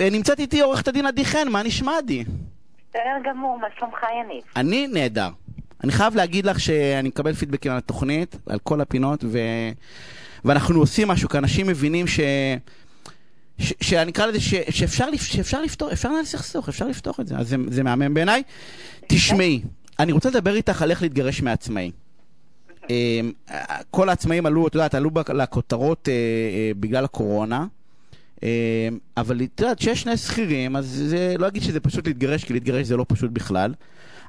נמצאת איתי עורכת הדין עדי חן, מה נשמע עדי? בסדר גמור, מה שלומך יניב? אני נהדר. אני חייב להגיד לך שאני מקבל פידבקים על התוכנית, על כל הפינות, ואנחנו עושים משהו, כי אנשים מבינים שאני אקרא לזה שאפשר לפתור, אפשר לסכסוך, אפשר לפתוח את זה, אז זה מהמם בעיניי. תשמעי, אני רוצה לדבר איתך על איך להתגרש מעצמאי. כל העצמאים עלו, את יודעת, עלו לכותרות בגלל הקורונה, אבל את יודעת שיש שני שכירים, אז זה לא אגיד שזה פשוט להתגרש, כי להתגרש זה לא פשוט בכלל,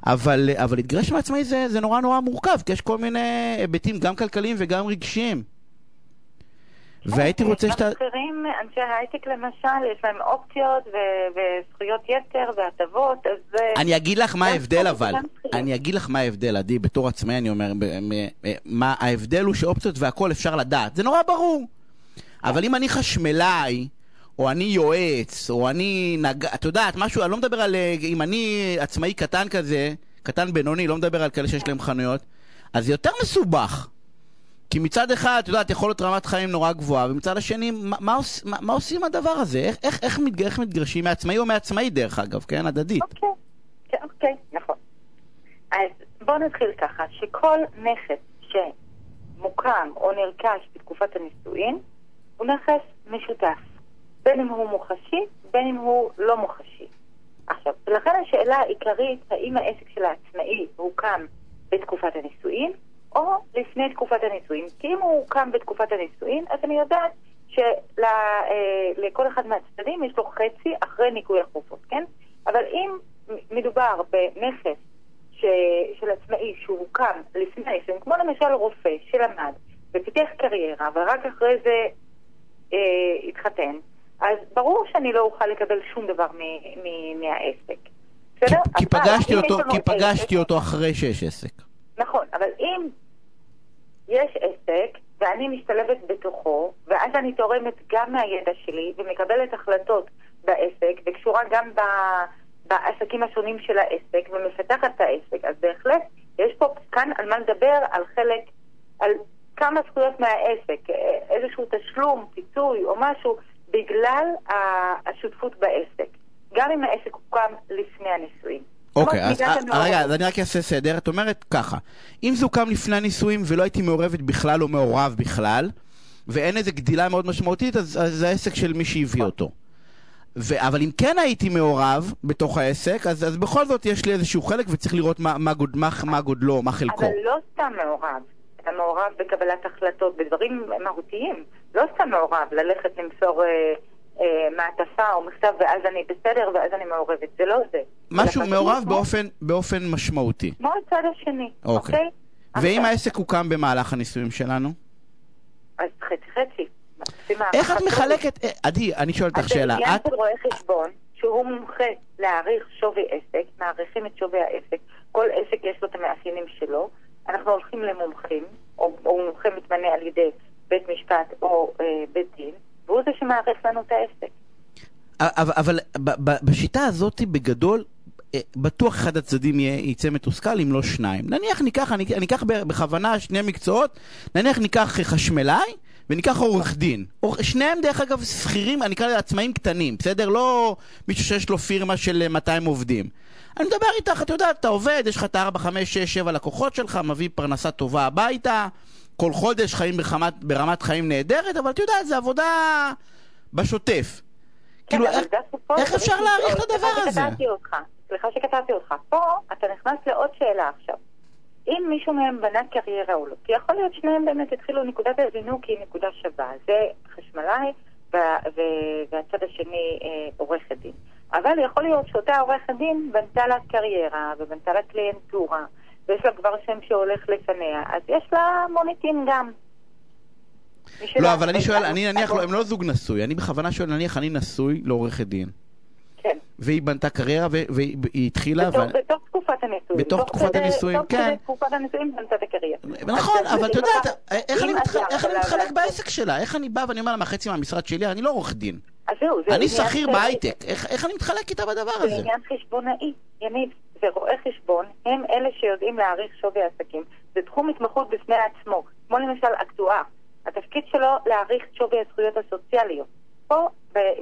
אבל להתגרש מעצמאי זה נורא נורא מורכב, כי יש כל מיני היבטים גם כלכליים וגם רגשיים. והייתי רוצה שאתה... אנשי הייטק למשל, יש להם אופציות וזכויות יתר והטבות, אז... אני אגיד לך מה ההבדל אבל. אני אגיד לך מה ההבדל, עדי, בתור עצמאי אני אומר, מה ההבדל הוא שאופציות והכל אפשר לדעת. זה נורא ברור. אבל אם אני חשמלאי, או אני יועץ, או אני נגע... את יודעת, משהו, אני לא מדבר על... אם אני עצמאי קטן כזה, קטן בינוני, לא מדבר על כאלה שיש להם חנויות, אז יותר מסובך. כי מצד אחד, את יודעת, יכול להיות רמת חיים נורא גבוהה, ומצד השני, מה עושים הדבר הזה? איך מתגרשים מעצמאי או מעצמאי דרך אגב, כן? הדדית. אוקיי, נכון. אז בואו נתחיל ככה, שכל נכס שמוקם או נרכש בתקופת הנישואין, הוא נכס משותף. בין אם הוא מוחשי, בין אם הוא לא מוחשי. עכשיו, לכן השאלה העיקרית, האם העסק של העצמאי הוקם בתקופת הנישואין, או לפני תקופת הנישואין. כי אם הוא הוקם בתקופת הנישואין, אז אני יודעת שלכל אחד מהצדדים יש לו חצי אחרי ניקוי החובות, כן? אבל אם מדובר בנכס של עצמאי שהוא הוקם לפני הנישואין, כמו למשל רופא שלמד ופיתח קריירה, אבל רק אחרי זה התחתן, אז ברור שאני לא אוכל לקבל שום דבר מהעסק. בסדר? כי פגשתי אותו אחרי שיש עסק. נכון, אבל אם יש עסק ואני משתלבת בתוכו, ואז אני תורמת גם מהידע שלי ומקבלת החלטות בעסק וקשורה גם בעסקים השונים של העסק ומפתחת את העסק, אז בהחלט יש פה כאן על מה לדבר, על חלק, על כמה זכויות מהעסק, איזשהו תשלום, פיצוי או משהו בגלל השותפות בעסק, גם אם העסק הוקם לפני הנישואים. אוקיי, אז אני רק אעשה סדר. את אומרת ככה, אם זה הוקם לפני הנישואים ולא הייתי מעורבת בכלל או מעורב בכלל, ואין איזו גדילה מאוד משמעותית, אז זה העסק של מי שהביא אותו. אבל אם כן הייתי מעורב בתוך העסק, אז בכל זאת יש לי איזשהו חלק וצריך לראות מה גודלו, מה חלקו. אבל לא סתם מעורב. אתה מעורב בקבלת החלטות, בדברים מהותיים. לא סתם מעורב ללכת למסור... מעטפה או מכתב ואז אני בסדר ואז אני מעורבת, זה לא זה משהו מעורב באופן משמעותי כמו הצד השני. אוקיי, ואם העסק הוקם במהלך הנישואים שלנו אז חצי-חצי. איך את מחלקת? עדי, אני שואל אותך שאלה. את רואה חשבון שהוא מומחה להעריך שווי עסק, מעריכים את שווי העסק, כל עסק יש לו את המאפיינים שלו, אנחנו הולכים למומחים או מומחה מתמנה על ידי בית משפט או בית דין, והוא זה שמערך לנו את העסק. אבל בשיטה הזאת בגדול, בטוח אחד הצדדים יצא מתוסכל אם לא שניים. נניח ניקח, אני אקח בכוונה שני מקצועות, נניח ניקח חשמלאי וניקח עורך דין. שניהם דרך אגב שכירים, אני אקרא לעצמאים קטנים, בסדר? לא מישהו שיש לו פירמה של 200 עובדים. אני מדבר איתך, אתה יודע, אתה עובד, יש לך את 4, 5, 6, 7 לקוחות שלך, מביא פרנסה טובה הביתה, כל חודש חיים ברמת חיים נהדרת, אבל אתה יודע, זה עבודה בשוטף. כאילו, איך אפשר להעריך את הדבר הזה? סליחה שקטעתי אותך. פה אתה נכנס לעוד שאלה עכשיו. אם מישהו מהם בנה קריירה או לא, כי יכול להיות שניהם באמת התחילו נקודת הזינוק היא נקודה שווה. זה חשמלאי והצד השני עורך הדין. אבל יכול להיות שאותה עורך הדין בנתה לה קריירה ובנתה לה קליינטורה, ויש לה כבר שם שהולך לפניה, אז יש לה מוניטין גם. לא, אבל אני שואל, אני נניח, הם לא זוג נשוי, אני בכוונה שואל, נניח, אני נשוי לעורכת דין. כן. והיא בנתה קריירה, והיא התחילה... בתוך תקופת הנישואים. בתוך תקופת הנישואים, כן. תקופת הנישואים בנתה את הקריירה. נכון, אבל אתה יודעת, איך אני מתחלק בעסק שלה? איך אני בא ואני אומר לה, מהחצי מהמשרד שלי, אני לא עורך דין. אני שכיר בהייטק. איך אני מתחלק איתה בדבר הזה? זה עניין חשבונאי, יניב. ורואי חשבון הם אלה שיודעים להעריך שווי העסקים. זה תחום התמחות בפני עצמו, כמו למשל אקטואר. התפקיד שלו להעריך שווי הזכויות הסוציאליות. פה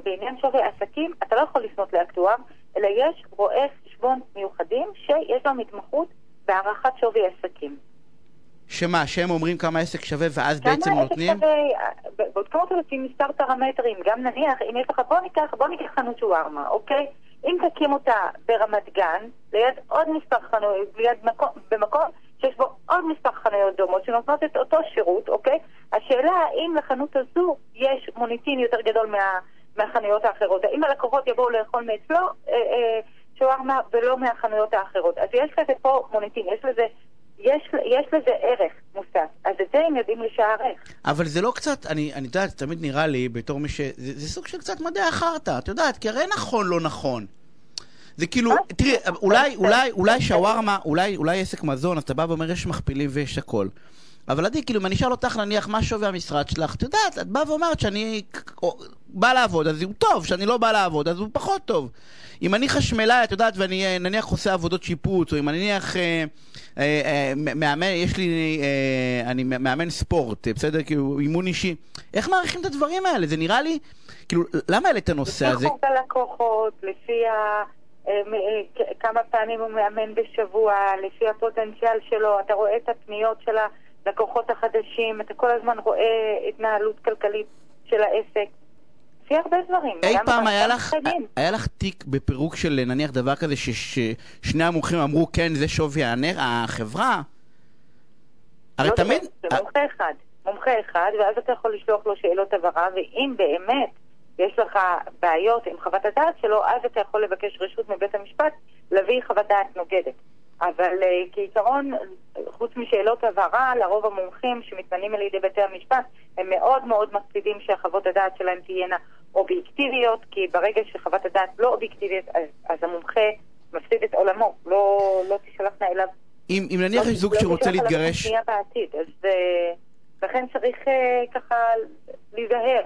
בעניין שווי עסקים, אתה לא יכול לפנות לאקטואר, אלא יש רואי חשבון מיוחדים שיש להם התמחות בהערכת שווי עסקים. שמה, שהם אומרים כמה עסק שווה ואז בעצם נותנים? בעוד כמות רוצים מספר פרמטרים, גם נניח, אם יש לך, בוא ניקח חנות שווארמה, אוקיי? אם תקים אותה ברמת גן, ליד עוד מספר חנויות, במקום שיש בו עוד מספר חנויות דומות, שנותנות את אותו שירות, אוקיי? השאלה אם לחנות הזו יש מוניטין יותר גדול מהחנויות האחרות, האם הלקוחות יבואו לאכול מאצלו שווארמה ולא מהחנויות האחרות. אז יש לזה פה מוניטין, יש לזה ערך מוסף, אז את זה הם יודעים לשערך. אבל זה לא קצת, אני יודעת, תמיד נראה לי בתור מי ש... זה סוג של קצת מדעי אחרת, את יודעת, כי הרי נכון לא נכון. זה כאילו, תראי, אולי שווארמה, אולי עסק מזון, אז אתה בא ואומר, יש מכפילים ויש הכל. אבל עדי, כאילו, אם אני שאל אותך, נניח, מה שווי המשרד שלך, את יודעת, את באה ואומרת שאני בא לעבוד, אז הוא טוב, שאני לא בא לעבוד, אז הוא פחות טוב. אם אני חשמלה, את יודעת, ואני נניח עושה עבודות שיפוץ, או אם אני נניח מאמן, יש לי, אני מאמן ספורט, בסדר, כאילו, אימון אישי. איך מעריכים את הדברים האלה? זה נראה לי, כאילו, למה אלה את הנושא הזה? לפי חוק הלקוחות, לפי כמה פעמים הוא מאמן בשבוע, לפי הפוטנציאל שלו, אתה רואה את הפניות שלה, לקוחות החדשים, אתה כל הזמן רואה התנהלות כלכלית של העסק. זה הרבה דברים. אי פעם היה לך תיק בפירוק של נניח דבר כזה ששני המומחים אמרו כן, זה שווי החברה? לא, זה מומחה אחד, ואז אתה יכול לשלוח לו שאלות הבהרה, ואם באמת יש לך בעיות עם חוות הדעת שלו, אז אתה יכול לבקש רשות מבית המשפט להביא חוות דעת נוגדת. אבל כעיקרון, חוץ משאלות הבהרה, לרוב המומחים שמתמנים על ידי בתי המשפט, הם מאוד מאוד מקפידים שחוות הדעת שלהם תהיינה אובייקטיביות, כי ברגע שחוות הדעת לא אובייקטיבית, אז המומחה מפסיד את עולמו, לא תשלחנה אליו. אם נניח יש זוג שרוצה להתגרש... אז לכן צריך ככה להיזהר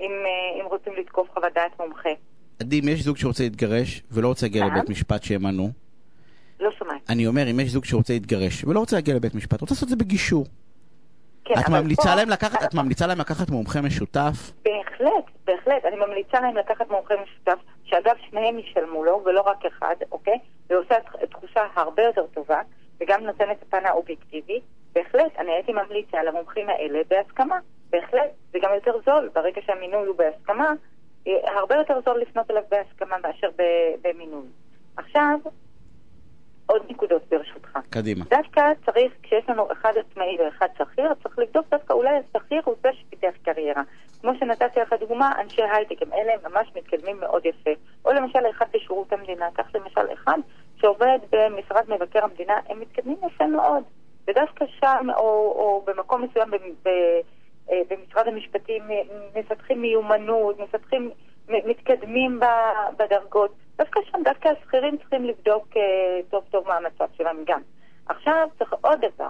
אם רוצים לתקוף חוות דעת מומחה. עדי, אם יש זוג שרוצה להתגרש ולא רוצה להגיע לבית משפט שימנו, לא שומעת. אני אומר, אם יש זוג שרוצה להתגרש ולא רוצה להגיע לבית משפט, רוצה לעשות זה בגישור. כן, את ממליצה להם לקחת, את ממליצה להם לקחת מומחה משותף? בהחלט. אני ממליצה להם לקחת מומחה משותף, שאגב שניהם ישלמו לו, ולא רק אחד, אוקיי? זה עושה תחושה הרבה יותר טובה, וגם נותן את הפן האובייקטיבי. בהחלט, אני הייתי ממליצה על המומחים האלה בהסכמה. בהחלט, זה גם יותר זול. ברגע שהמינוי הוא בהסכמה, הרבה יותר זול לפנות אליו בהסכמה מאשר במינוי. עכשיו, עוד נקודות ברשותך. קדימה. דווקא צריך, כשיש לנו אחד עצמאי ואחד שכיר, צריך לבדוק דווקא אולי השכיר הוא זה שפיתח קריירה. כמו שנתתי לך דוגמה, אנשי הייטק, הם אלה ממש מתקדמים מאוד יפה. או למשל אחד בשירות המדינה, כך למשל אחד שעובד במשרד מבקר המדינה, הם מתקדמים יפה מאוד. ודווקא שם, או במקום מסוים במשרד המשפטים, מפתחים מיומנות, מתקדמים בדרגות. דווקא שם, דווקא השכירים צריכים לבדוק טוב מה המצב שלהם גם. עכשיו צריך עוד דבר.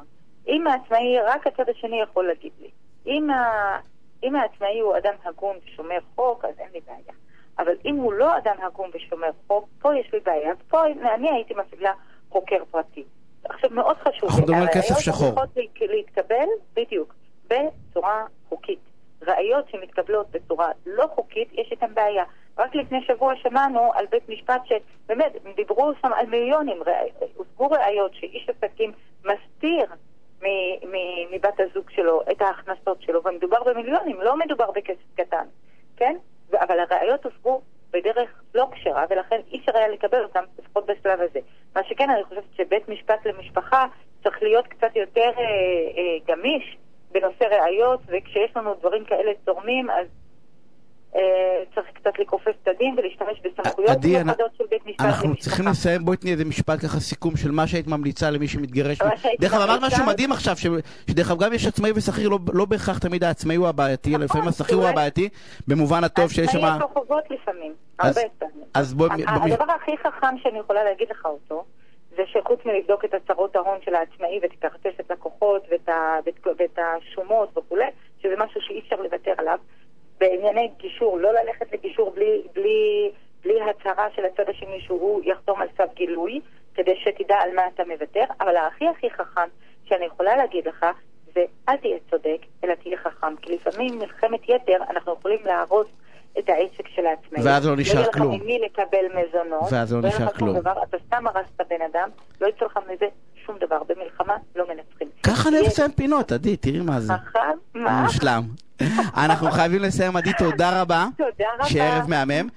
אם העצמאי, רק הצד השני יכול להגיד לי. אם העצמאי הוא אדם הגון ושומר חוק, אז אין לי בעיה. אבל אם הוא לא אדם הגון ושומר חוק, פה יש לי בעיה. פה אני הייתי מפעילה חוקר פרטי. עכשיו מאוד חשוב. אנחנו מדברים על כסף שחור. הראיות צריכות להתקבל בדיוק, בצורה חוקית. ראיות שמתקבלות בצורה לא חוקית, יש איתן בעיה. רק לפני שבוע שמענו על בית משפט שבאמת דיברו שם על מיליונים, הוצגו ראיות שאיש עסקים מסתיר מבת הזוג שלו את ההכנסות שלו, ומדובר במיליונים, לא מדובר בכסף קטן, כן? אבל הראיות הוצגו בדרך לא כשרה, ולכן אי אפשר היה לקבל אותם לפחות בשלב הזה. מה שכן, אני חושבת שבית משפט למשפחה צריך להיות קצת יותר גמיש בנושא ראיות, וכשיש לנו דברים כאלה צורמים, אז צריך קצת לקופף את הדין ולהשתמש בסמכויות מיוחדות של בית משפט. אנחנו צריכים לסיים, בואי תני איזה משפט ככה סיכום של מה שהיית ממליצה למי שמתגרש. דרך אגב, אמרת משהו מדהים עכשיו, שדרך אגב גם יש עצמאי ושכיר, לא בהכרח תמיד העצמאי הוא הבעייתי, לפעמים השכיר הוא הבעייתי, במובן הטוב שיש שם... העצמאי יש לו חובות לפעמים, הרבה פעמים. הדבר הכי חכם שאני יכולה להגיד לך אותו, זה שחוץ מלבדוק את הצרות ההון של העצמאי ותכרטס את לקוחות ואת השומות וכולי, שזה משהו שאי אפשר לוותר עליו. בענייני גישור, לא ללכת לגישור בלי הצהרה של הצד השני שהוא יחתום על סף גילוי, כדי שתדע על מה אתה מוותר. אבל הכי חכם שאני יכולה להגיד לך, זה אל תהיה צודק, אלא תהיה חכם. כי לפעמים מלחמת יתר אנחנו יכולים להרוס את העסק של העצמאים. ואז לא נשאר כלום. לא יהיה לך ממי לקבל מזונות. ואז לא נשאר כלום. אתה סתם הרסת בן אדם, לא יצא לך מזה שום דבר. במלחמה לא מנצחים. ככה נרסיים פינות, עדי, תראי מה זה. מושלם. אנחנו חייבים לסיים, עדי, תודה רבה. תודה רבה. שערב מהמם.